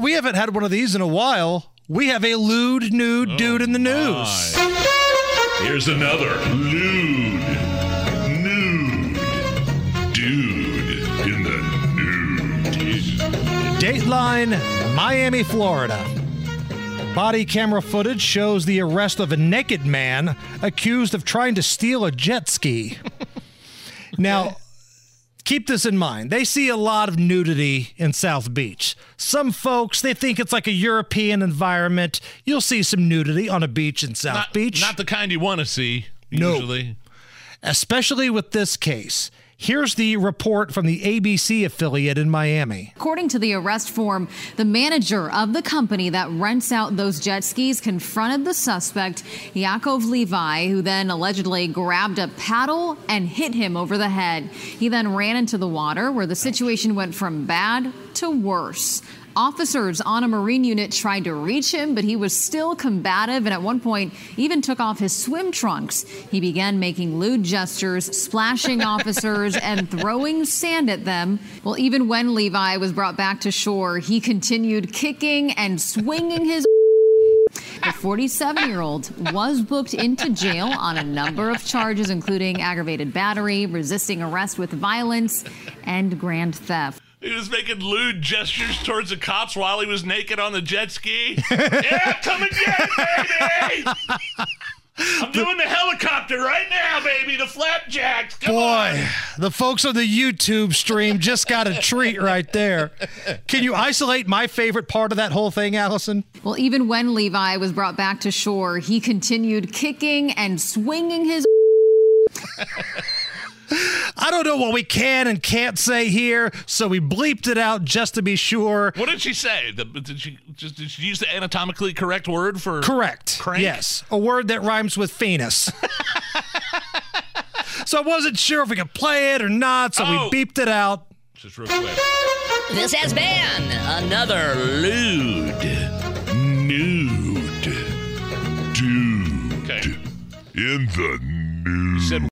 We haven't had one of these in a while. We have a lewd nude dude in the news. My. Here's another lewd nude dude in the news. Dateline, Miami, Florida. Body camera footage shows the arrest of a naked man accused of trying to steal a jet ski. Now, keep this in mind. They see a lot of nudity in South Beach. Some folks, they think it's like a European environment. You'll see some nudity on a beach in South Beach. Not the kind you want to see, usually. No. Especially with this case. Here's the report from the ABC affiliate in Miami. According to the arrest form, the manager of the company that rents out those jet skis confronted the suspect, Yaakov Levi, who then allegedly grabbed a paddle and hit him over the head. He then ran into the water, where the situation went from bad to worse. Officers on a Marine unit tried to reach him, but he was still combative and at one point even took off his swim trunks. He began making lewd gestures, splashing officers and throwing sand at them. Well, even when Levi was brought back to shore, he continued kicking and swinging his... The 47-year-old was booked into jail on a number of charges, including aggravated battery, resisting arrest with violence, and grand theft. He was making lewd gestures towards the cops while he was naked on the jet ski. Yeah, come and get it, baby! I'm doing the helicopter right now, baby. The flapjacks. Come on. Boy, the folks on the YouTube stream just got a treat right there. Can you isolate my favorite part of that whole thing, Allison? Well, even when Levi was brought back to shore, he continued kicking and swinging his... I don't know what we can and can't say here, so we bleeped it out just to be sure. What did she say? Did she use the anatomically correct word for correct? Crank? Yes, a word that rhymes with penis. So I wasn't sure if we could play it or not, so we beeped it out. Just real quick. This has been another lewd nude dude in the news.